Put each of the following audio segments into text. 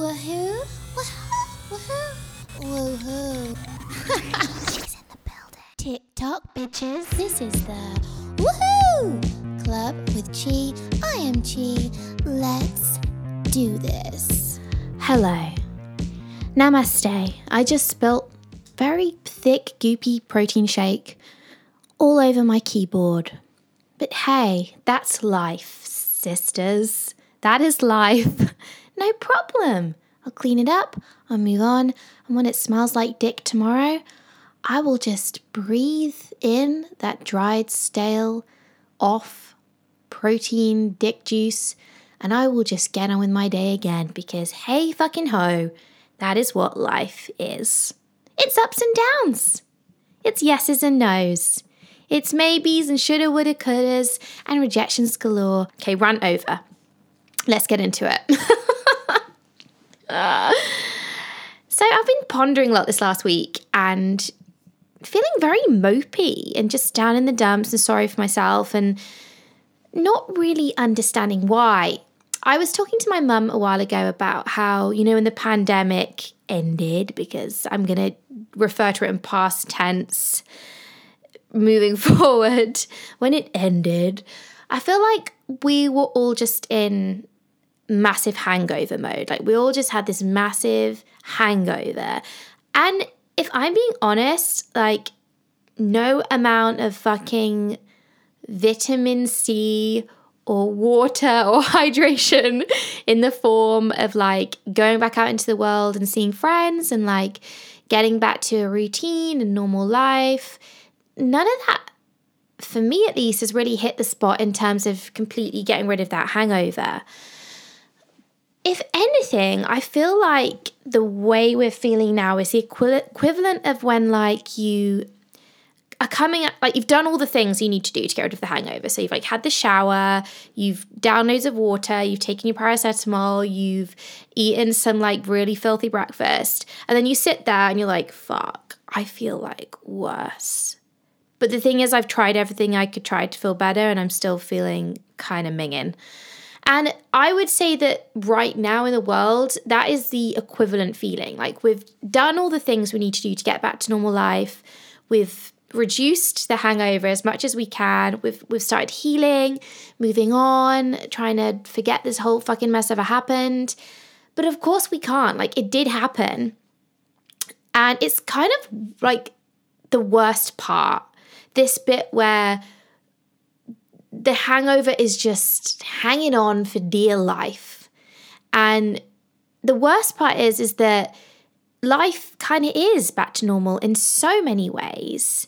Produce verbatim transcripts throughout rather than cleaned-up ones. Woohoo! Woohoo! Woohoo! Woohoo! She's in the building. Tick tock, bitches. This is the Woohoo Club with Chi. I am Chi. Let's do this. Hello. Namaste. I just spilt very thick, goopy protein shake all over my keyboard. But hey, that's life, sisters. That is life. No problem. I'll clean it up, I'll move on, and when it smells like dick tomorrow, I will just breathe in that dried, stale, off protein dick juice, and I will just get on with my day again because hey fucking ho, that is what life is. It's ups and downs. It's yeses and nos. It's maybes and shoulda, woulda, couldas, and rejections galore. Okay, rant over. Let's get into it. uh, so I've been pondering a lot this last week and feeling very mopey and just down in the dumps and sorry for myself and not really understanding why. I was talking to my mum a while ago about how, you know, when the pandemic ended, because I'm going to refer to it in past tense moving forward, when it ended, I feel like we were all just in massive hangover mode. Like we all just had this massive hangover. And if I'm being honest, like no amount of fucking vitamin C or water or hydration in the form of like going back out into the world and seeing friends and like getting back to a routine and normal life. None of that, for me at least, has really hit the spot in terms of completely getting rid of that hangover. If anything, I feel like the way we're feeling now is the equivalent of when like you are coming up, like you've done all the things you need to do to get rid of the hangover. So you've like had the shower, you've down loads of water, you've taken your paracetamol, you've eaten some like really filthy breakfast, and then you sit there and you're like, fuck, I feel like worse. But the thing is, I've tried everything I could try to feel better and I'm still feeling kind of minging. And I would say that right now in the world, that is the equivalent feeling. Like we've done all the things we need to do to get back to normal life. We've reduced the hangover as much as we can. We've we've started healing, moving on, trying to forget this whole fucking mess ever happened. But of course we can't. Like it did happen. And it's kind of like the worst part. This bit where the hangover is just hanging on for dear life. And the worst part is, is that life kind of is back to normal in so many ways.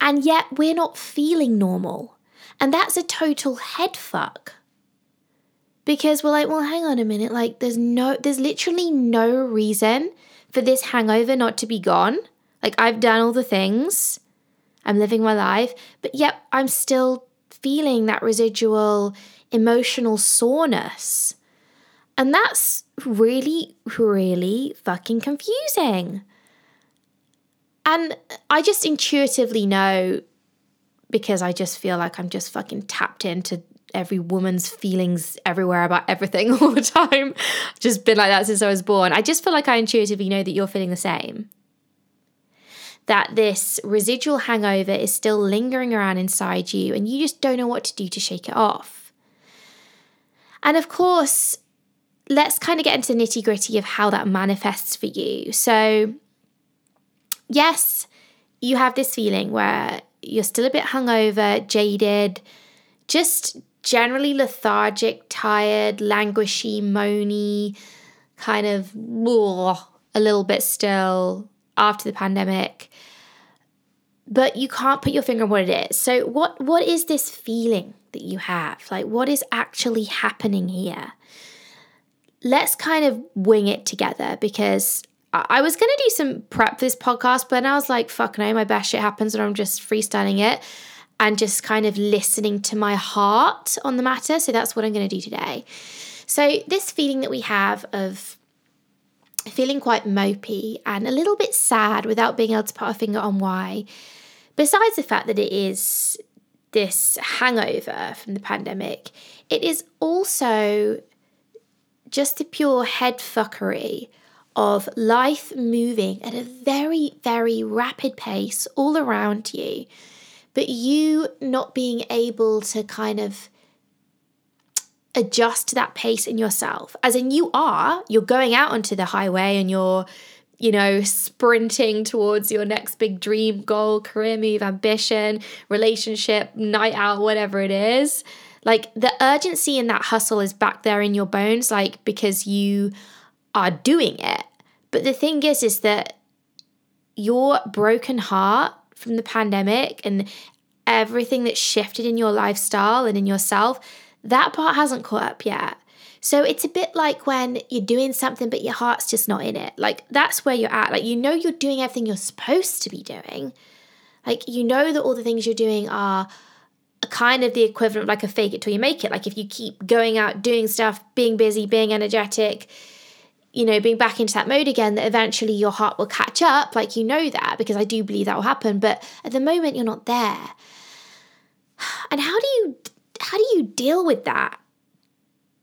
And yet we're not feeling normal. And that's a total head fuck. Because we're like, well, hang on a minute. Like there's no, there's literally no reason for this hangover not to be gone. Like I've done all the things. I'm living my life, but yet I'm still feeling that residual emotional soreness. And that's really, really fucking confusing. And I just intuitively know because I just feel like I'm just fucking tapped into every woman's feelings everywhere about everything all the time. I've just been like that since I was born. I just feel like I intuitively know that you're feeling the same. That this residual hangover is still lingering around inside you and you just don't know what to do to shake it off. And of course, let's kind of get into the nitty gritty of how that manifests for you. So yes, you have this feeling where you're still a bit hungover, jaded, just generally lethargic, tired, languishy, moany, kind of ugh, a little bit still after the pandemic, but you can't put your finger on what it is. So what what is this feeling that you have? Like what is actually happening here? Let's kind of wing it together because I, I was going to do some prep for this podcast, but then I was like, fuck no, my best shit happens and I'm just freestyling it and just kind of listening to my heart on the matter. So that's what I'm going to do today. So this feeling that we have of feeling quite mopey and a little bit sad without being able to put a finger on why, besides the fact that it is this hangover from the pandemic, it is also just the pure head fuckery of life moving at a very, very rapid pace all around you, but you not being able to kind of adjust to that pace in yourself. As in, you are, you're going out onto the highway and you're, you know, sprinting towards your next big dream, goal, career move, ambition, relationship, night out, whatever it is. Like, the urgency in that hustle is back there in your bones, like, because you are doing it. But the thing is, is that your broken heart from the pandemic and everything that shifted in your lifestyle and in yourself, that part hasn't caught up yet. So it's a bit like when you're doing something, but your heart's just not in it. Like, that's where you're at. Like, you know, you're doing everything you're supposed to be doing. Like, you know that all the things you're doing are kind of the equivalent of like a fake it till you make it. Like, if you keep going out, doing stuff, being busy, being energetic, you know, being back into that mode again, that eventually your heart will catch up. Like, you know that, because I do believe that will happen. But at the moment, you're not there. And how do you, how do you deal with that?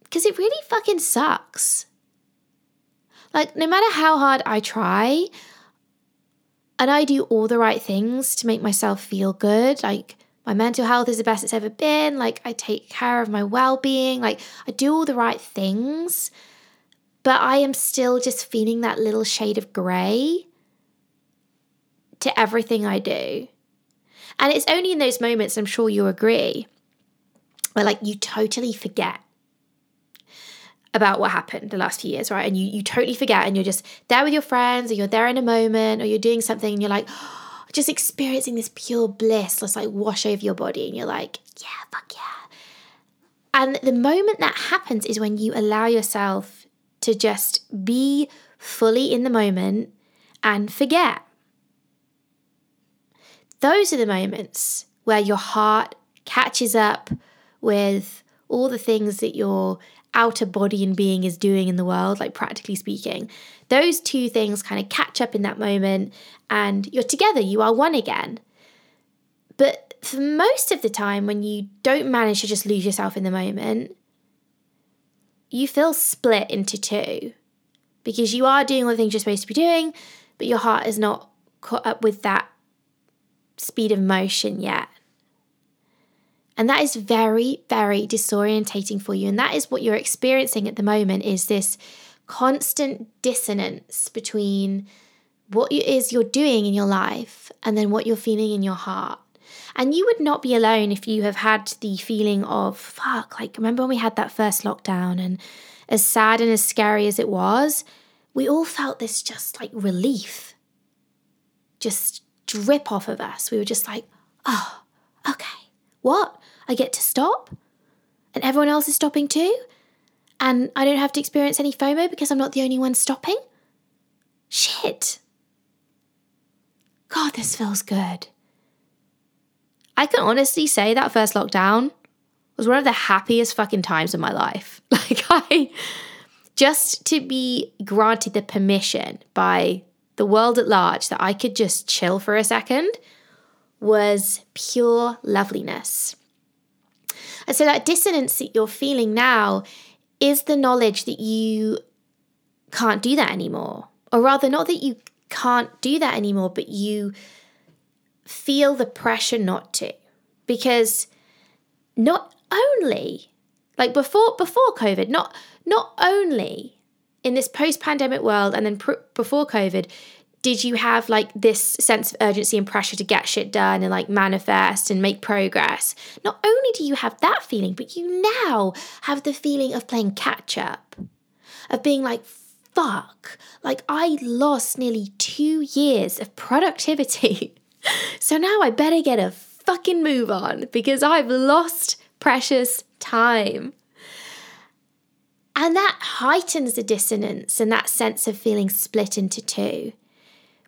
Because it really fucking sucks. Like, no matter how hard I try, and I do all the right things to make myself feel good, like, my mental health is the best it's ever been, like, I take care of my well-being, like, I do all the right things, but I am still just feeling that little shade of grey to everything I do. And it's only in those moments, I'm sure you agree, where, like, you totally forget about what happened the last few years, right? And you, you totally forget, and you're just there with your friends, or you're there in a moment, or you're doing something, and you're like, oh, just experiencing this pure bliss that's like wash over your body, and you're like, yeah, fuck yeah. And the moment that happens is when you allow yourself to just be fully in the moment and forget. Those are the moments where your heart catches up with all the things that you're outer body and being is doing in the world, like, practically speaking. Those two things kind of catch up in that moment, and you're together, you are one again. But for most of the time, when you don't manage to just lose yourself in the moment, you feel split into two, because you are doing all the things you're supposed to be doing, but your heart is not caught up with that speed of motion yet. And that is very, very disorientating for you. And that is what you're experiencing at the moment, is this constant dissonance between what it is you're doing in your life and then what you're feeling in your heart. And you would not be alone if you have had the feeling of, fuck, like, remember when we had that first lockdown, and as sad and as scary as it was, we all felt this just like relief just drip off of us. We were just like, oh, okay, what? I get to stop, and everyone else is stopping too, and I don't have to experience any FOMO because I'm not the only one stopping. Shit. God, this feels good. I can honestly say that first lockdown was one of the happiest fucking times of my life. Like, I, just to be granted the permission by the world at large that I could just chill for a second was pure loveliness. And so that dissonance that you're feeling now is the knowledge that you can't do that anymore. Or rather, not that you can't do that anymore, but you feel the pressure not to. Because not only, like before before COVID, not, not only in this post-pandemic world and then pr- before COVID, did you have like this sense of urgency and pressure to get shit done and like manifest and make progress? Not only do you have that feeling, but you now have the feeling of playing catch up, of being like, fuck, like I lost nearly two years of productivity. So now I better get a fucking move on because I've lost precious time. And that heightens the dissonance and that sense of feeling split into two.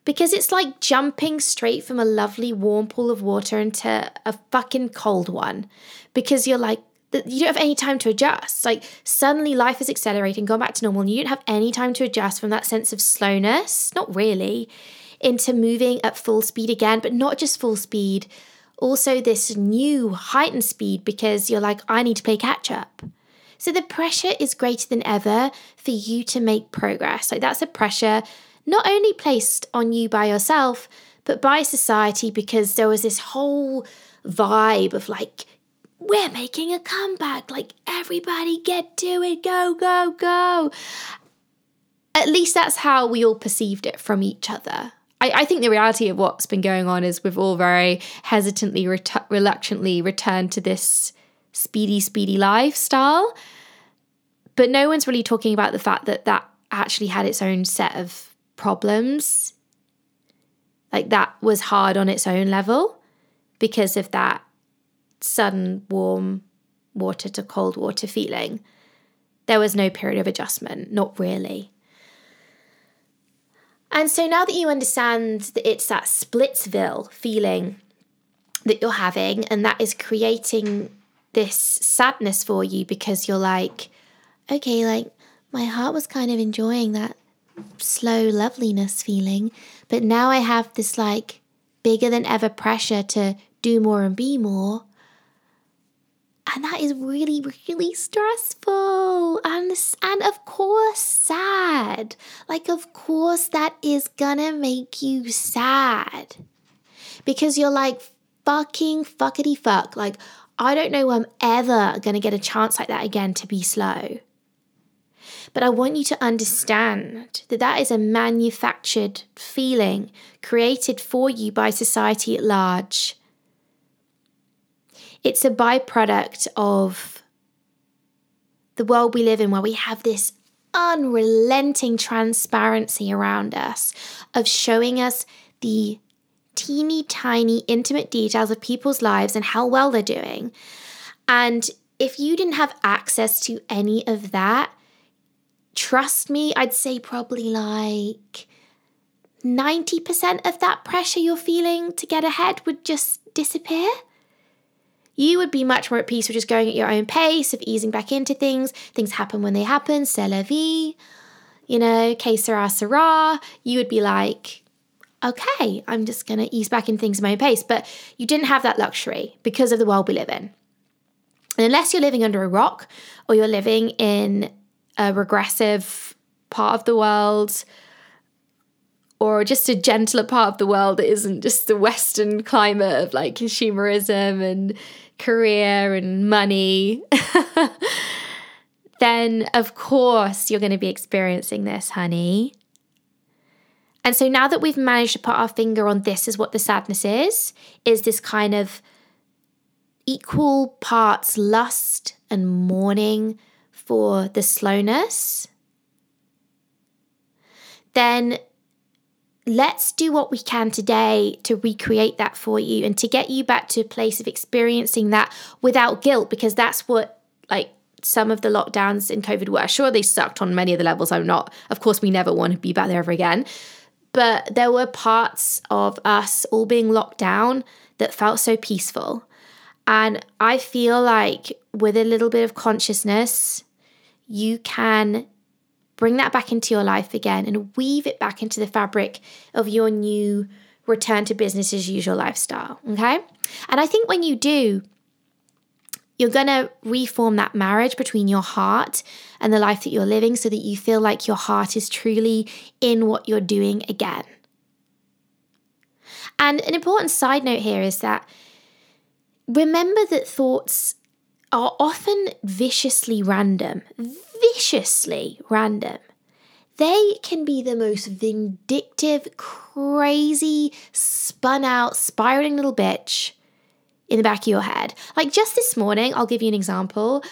Because it's like jumping straight from a lovely warm pool of water into a fucking cold one. Because you're like, you don't have any time to adjust. Like, suddenly life is accelerating, going back to normal, and you don't have any time to adjust from that sense of slowness, not really, into moving at full speed again, but not just full speed, also this new heightened speed because you're like, I need to play catch up. So the pressure is greater than ever for you to make progress. Like, that's a pressure not only placed on you by yourself, but by society, because there was this whole vibe of like, we're making a comeback, like everybody get to it, go, go, go. At least that's how we all perceived it from each other. I, I think the reality of what's been going on is we've all very hesitantly, retu- reluctantly returned to this speedy, speedy lifestyle. But no one's really talking about the fact that that actually had its own set of problems. Like, that was hard on its own level because of that sudden warm water to cold water feeling. There was no period of adjustment, not really. And so now that you understand that it's that Splitsville feeling that you're having, and that is creating this sadness for you because you're like, okay, like my heart was kind of enjoying that slow loveliness feeling, but now I have this like bigger than ever pressure to do more and be more. And that is really, really stressful and, and of course sad. Like, of course that is gonna make you sad because you're like, fucking fuckity fuck. Like, I don't know I'm ever gonna get a chance like that again to be slow. But I want you to understand that that is a manufactured feeling created for you by society at large. It's a byproduct of the world we live in, where we have this unrelenting transparency around us of showing us the teeny tiny intimate details of people's lives and how well they're doing. And if you didn't have access to any of that, trust me, I'd say probably like ninety percent of that pressure you're feeling to get ahead would just disappear. You would be much more at peace with just going at your own pace, of easing back into things. Things happen when they happen, c'est la vie, you know, que sera, sera. You would be like, okay, I'm just going to ease back into things at my own pace. But you didn't have that luxury because of the world we live in. And unless you're living under a rock or you're living in a regressive part of the world, or just a gentler part of the world that isn't just the Western climate of like consumerism and career and money, then of course you're going to be experiencing this, honey. And so now that we've managed to put our finger on this is what the sadness is, is this kind of equal parts lust and mourning for the slowness, then let's do what we can today to recreate that for you and to get you back to a place of experiencing that without guilt, because that's what like some of the lockdowns in COVID were. Sure, they sucked on many of the levels. I'm not, of course, we never want to be back there ever again. But there were parts of us all being locked down that felt so peaceful. And I feel like with a little bit of consciousness, you can bring that back into your life again and weave it back into the fabric of your new return to business as usual lifestyle, okay? And I think when you do, you're going to reform that marriage between your heart and the life that you're living so that you feel like your heart is truly in what you're doing again. And an important side note here is that remember that thoughts are often viciously random, viciously random. They can be the most vindictive, crazy, spun out, spiraling little bitch in the back of your head. Like just this morning, I'll give you an example.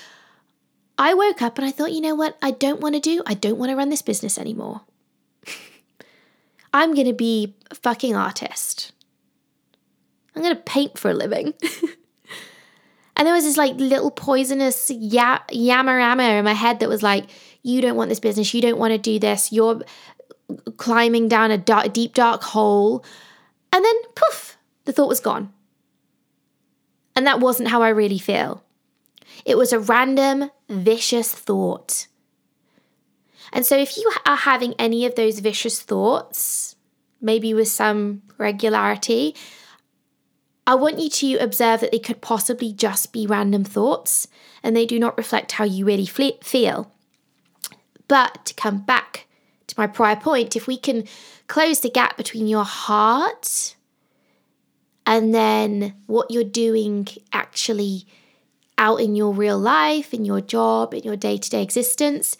I woke up and I thought, you know what? I don't want to do, I don't want to run this business anymore. I'm going to be a fucking artist. I'm going to paint for a living. And there was this like little poisonous ya- yammer yammer in my head that was like, you don't want this business. You don't want to do this. You're climbing down a dark, deep, dark hole. And then poof, the thought was gone. And that wasn't how I really feel. It was a random, vicious thought. And so if you are having any of those vicious thoughts, maybe with some regularity, I want you to observe that they could possibly just be random thoughts and they do not reflect how you really fle- feel. But to come back to my prior point, if we can close the gap between your heart and then what you're doing actually out in your real life, in your job, in your day-to-day existence,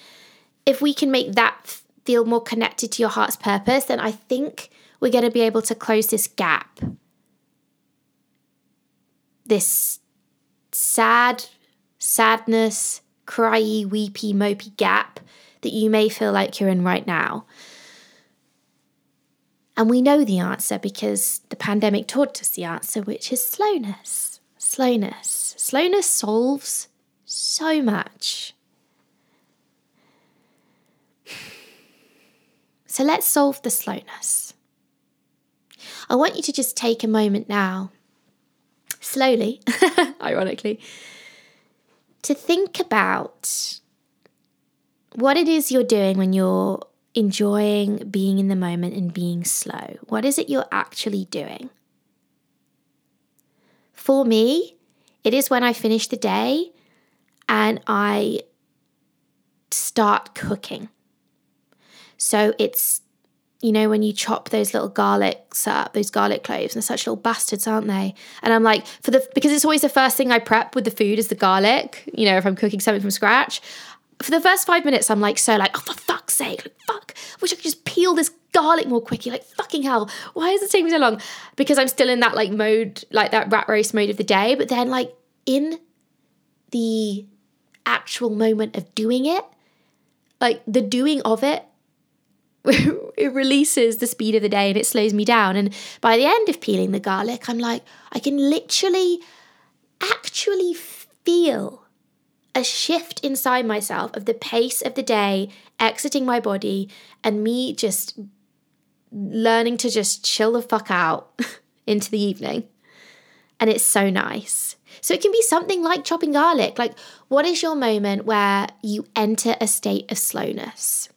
if we can make that feel more connected to your heart's purpose, then I think we're going to be able to close this gap. This sad, sadness, cryy, weepy, mopey gap that you may feel like you're in right now. And we know the answer because the pandemic taught us the answer, which is slowness. Slowness. Slowness solves so much. So let's solve the slowness. I want you to just take a moment now, slowly, ironically, to think about what it is you're doing when you're enjoying being in the moment and being slow. What is it you're actually doing? For me, it is when I finish the day and I start cooking. So it's, you know, when you chop those little garlics up, those garlic cloves, and they're such little bastards, aren't they? And I'm like, for the because it's always the first thing I prep with the food is the garlic, you know, if I'm cooking something from scratch. For the first five minutes, I'm like, so like, oh, for fuck's sake, like, fuck, I wish I could just peel this garlic more quickly, like, fucking hell, why is it taking me so long? Because I'm still in that, like, mode, like, that rat race mode of the day, but then, like, in the actual moment of doing it, like, the doing of it, it releases the speed of the day and it slows me down. And by the end of peeling the garlic, I'm like, I can literally, actually feel a shift inside myself of the pace of the day exiting my body and me just learning to just chill the fuck out into the evening. And it's so nice. So it can be something like chopping garlic. Like, what is your moment where you enter a state of slowness?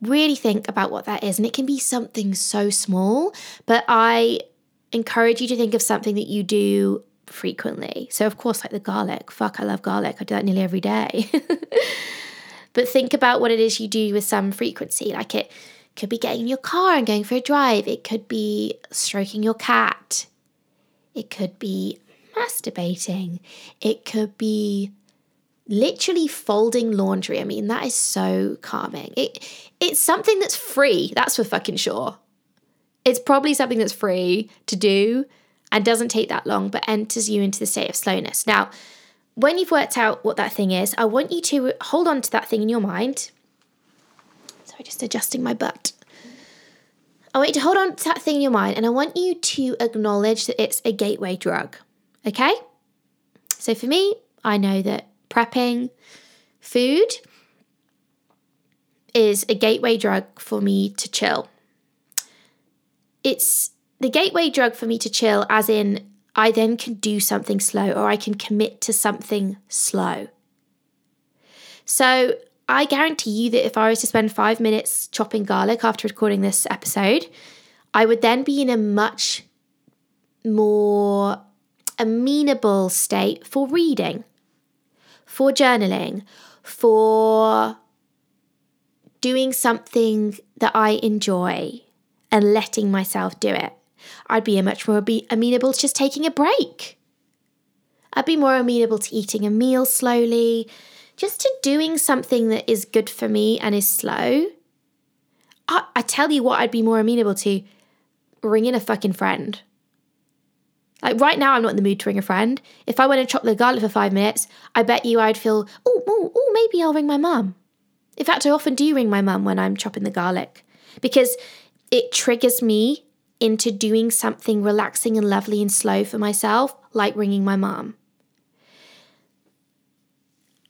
Really think about what that is. And it can be something so small, but I encourage you to think of something that you do frequently. So of course, like the garlic, fuck, I love garlic. I do that nearly every day. But think about what it is you do with some frequency. Like it could be getting in your car and going for a drive. It could be stroking your cat. It could be masturbating. It could be literally folding laundry. I mean, that is so calming. It it's something that's free. That's for fucking sure. It's probably something that's free to do and doesn't take that long, but enters you into the state of slowness. Now, when you've worked out what that thing is, I want you to hold on to that thing in your mind. Sorry, just adjusting my butt. I want you to hold on to that thing in your mind, and I want you to acknowledge that it's a gateway drug, okay? So for me, I know that prepping food is a gateway drug for me to chill. It's the gateway drug for me to chill, as in I then can do something slow or I can commit to something slow. So I guarantee you that if I was to spend five minutes chopping garlic after recording this episode, I would then be in a much more amenable state for reading, for journaling, for doing something that I enjoy and letting myself do it. I'd be much more amenable to just taking a break. I'd be more amenable to eating a meal slowly, just to doing something that is good for me and is slow. I, I tell you what I'd be more amenable to, ringing a fucking friend. Like right now, I'm not in the mood to ring a friend. If I went and chopped the garlic for five minutes, I bet you I'd feel, oh, oh, oh, maybe I'll ring my mum. In fact, I often do ring my mum when I'm chopping the garlic because it triggers me into doing something relaxing and lovely and slow for myself, like ringing my mum.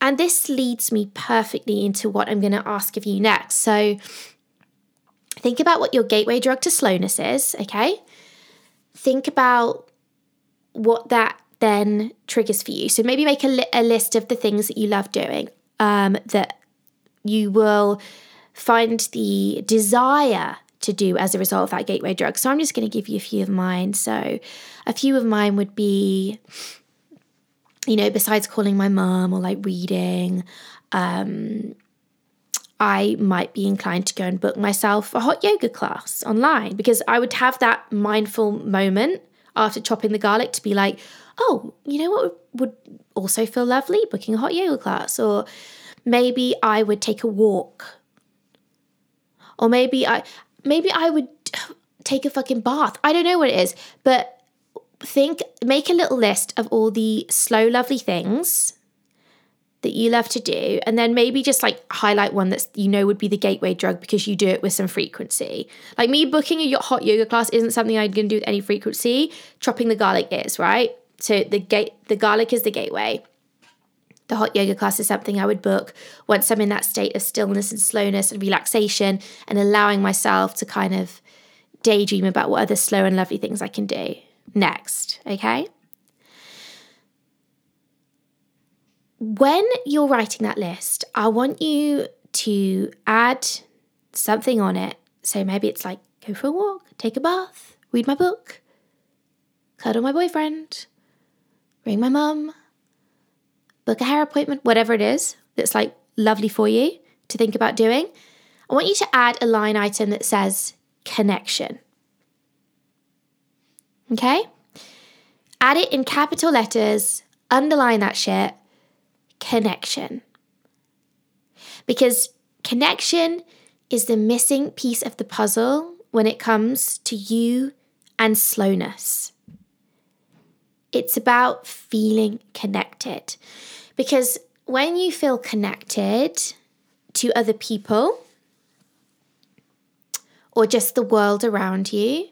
And this leads me perfectly into what I'm going to ask of you next. So think about what your gateway drug to slowness is, okay? Think about what that then triggers for you. So maybe make a, li- a list of the things that you love doing, um, that you will find the desire to do as a result of that gateway drug. So I'm just going to give you a few of mine. So a few of mine would be, you know, besides calling my mum or like reading, um, I might be inclined to go and book myself a hot yoga class online, because I would have that mindful moment after chopping the garlic to be like, oh, you know what would also feel lovely? Booking a hot yoga class. Or maybe I would take a walk. Or maybe I maybe I would take a fucking bath. I don't know what it is, but think, make a little list of all the slow, lovely things that you love to do, and then maybe just like highlight one that's, you know, would be the gateway drug because you do it with some frequency. Like me booking a hot yoga class isn't something I'm going to do with any frequency. Chopping the garlic is, right? So the gate, the garlic is the gateway. The hot yoga class is something I would book once I'm in that state of stillness and slowness and relaxation and allowing myself to kind of daydream about what other slow and lovely things I can do next, okay? When you're writing that list, I want you to add something on it. So maybe it's like, go for a walk, take a bath, read my book, cuddle my boyfriend, ring my mum, book a hair appointment, whatever it is that's like lovely for you to think about doing. I want you to add a line item that says connection. Okay? Add it in capital letters, underline that shit, connection. Because connection is the missing piece of the puzzle when it comes to you and slowness. It's about feeling connected. Because when you feel connected to other people or just the world around you,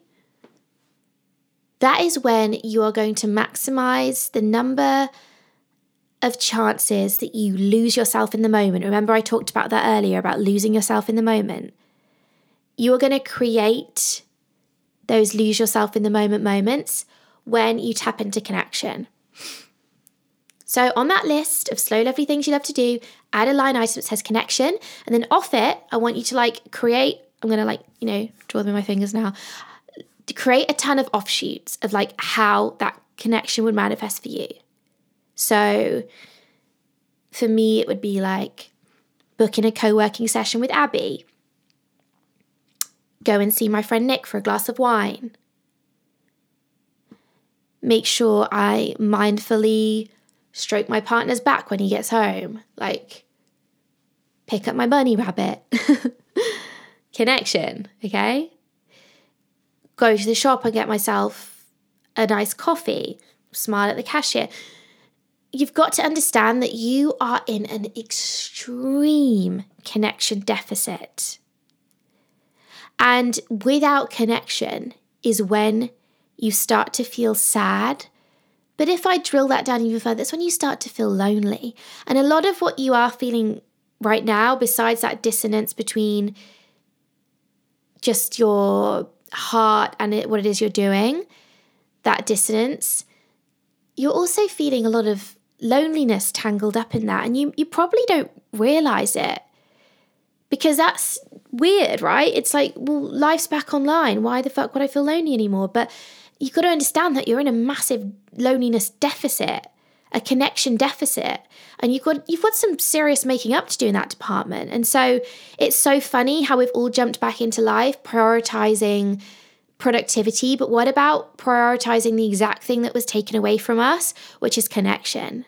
that is when you are going to maximize the number of chances that you lose yourself in the moment. Remember, I talked about that earlier, about losing yourself in the moment. You are going to create those lose yourself in the moment moments when you tap into connection. So on that list of slow, lovely things you love to do, add a line item that says connection. And then off it, I want you to like create, I'm going to like, you know, draw them in my fingers now, to create a ton of offshoots of like how that connection would manifest for you. So for me, it would be like booking a co-working session with Abby, go and see my friend Nick for a glass of wine, make sure I mindfully stroke my partner's back when he gets home, like pick up my bunny rabbit. Connection, okay? Go to the shop and get myself a nice coffee, smile at the cashier. You've got to understand that you are in an extreme connection deficit. And without connection is when you start to feel sad. But if I drill that down even further, that's when you start to feel lonely. And a lot of what you are feeling right now, besides that dissonance between just your heart and it, what it is you're doing, that dissonance, you're also feeling a lot of loneliness tangled up in that. And you, you probably don't realize it because that's weird, right? It's like, well, life's back online. Why the fuck would I feel lonely anymore? But you've got to understand that you're in a massive loneliness deficit, a connection deficit. And you've got, you've got some serious making up to do in that department. And so it's so funny how we've all jumped back into life, prioritizing productivity. But what about prioritizing the exact thing that was taken away from us, which is connection?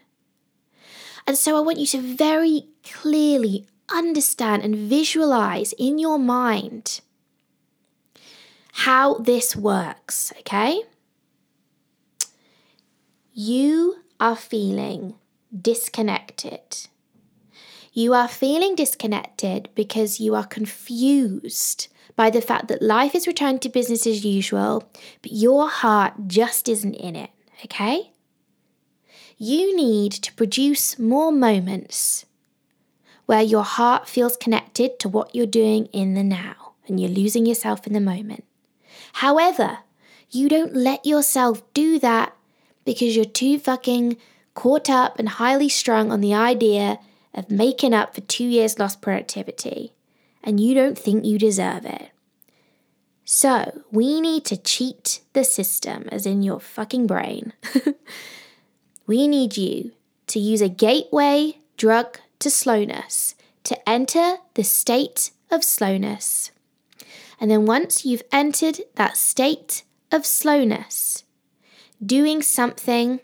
And so I want you to very clearly understand and visualize in your mind how this works, okay? You are feeling disconnected. You are feeling disconnected because you are confused by the fact that life is returned to business as usual, but your heart just isn't in it, okay? You need to produce more moments where your heart feels connected to what you're doing in the now and you're losing yourself in the moment. However, you don't let yourself do that because you're too fucking caught up and highly strung on the idea of making up for two years lost productivity. And you don't think you deserve it. So we need to cheat the system, as in your fucking brain. We need you to use a gateway drug to slowness to enter the state of slowness. And then once you've entered that state of slowness, doing something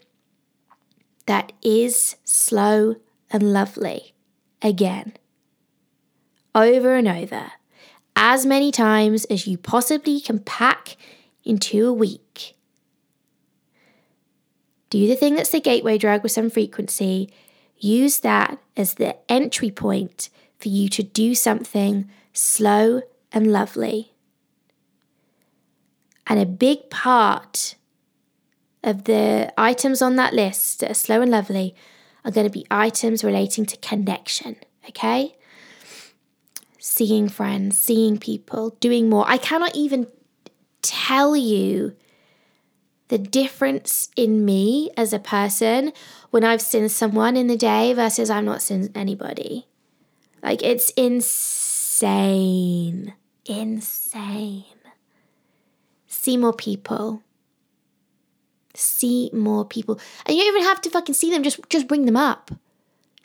that is slow and lovely again, over and over, as many times as you possibly can pack into a week. Do the thing that's the gateway drug with some frequency. Use that as the entry point for you to do something slow and lovely. And a big part of the items on that list that are slow and lovely are going to be items relating to connection, okay? Seeing friends, seeing people, doing more. I cannot even tell you the difference in me as a person when I've seen someone in the day versus I'm not seeing anybody. Like, it's insane. Insane. See more people. See more people. And you don't even have to fucking see them. Just, just ring them up.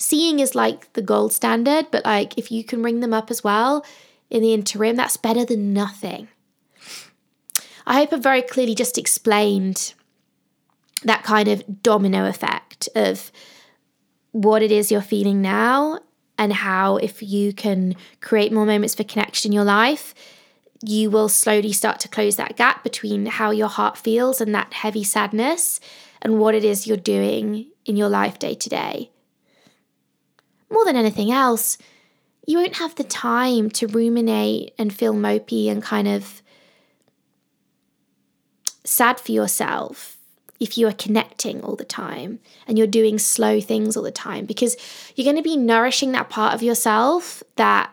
Seeing is like the gold standard, but like if you can ring them up as well in the interim, that's better than nothing. I hope I've very clearly just explained that kind of domino effect of what it is you're feeling now and how if you can create more moments for connection in your life, you will slowly start to close that gap between how your heart feels and that heavy sadness and what it is you're doing in your life day to day. More than anything else, you won't have the time to ruminate and feel mopey and kind of sad for yourself if you are connecting all the time and you're doing slow things all the time, because you're going to be nourishing that part of yourself that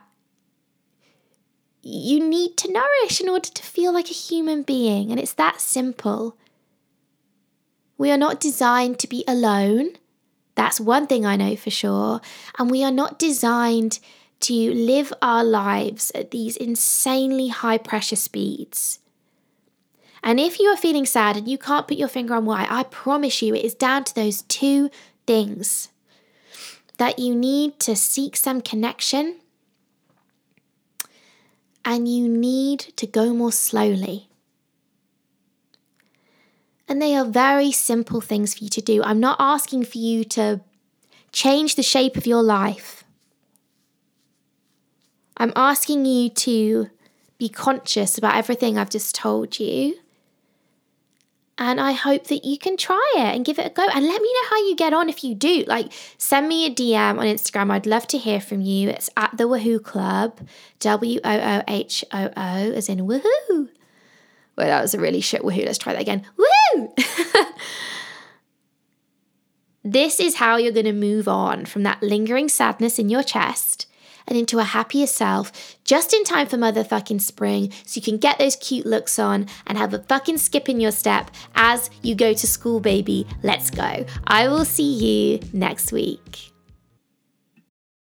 you need to nourish in order to feel like a human being. And it's that simple. We are not designed to be alone. That's one thing I know for sure. And we are not designed to live our lives at these insanely high pressure speeds. And if you are feeling sad and you can't put your finger on why, I promise you it is down to those two things. That you need to seek some connection and you need to go more slowly. And they are very simple things for you to do. I'm not asking for you to change the shape of your life. I'm asking you to be conscious about everything I've just told you. And I hope that you can try it and give it a go. And let me know how you get on if you do. Like, send me a D M on Instagram. I'd love to hear from you. It's at the Woohoo Club. W O O H O O, as in woohoo. Well, that was a really shit woohoo. Let's try that again. Woo! This is how you're going to move on from that lingering sadness in your chest and into a happier self just in time for motherfucking spring, so you can get those cute looks on and have a fucking skip in your step as you go to school, baby. Let's go. I will see you next week.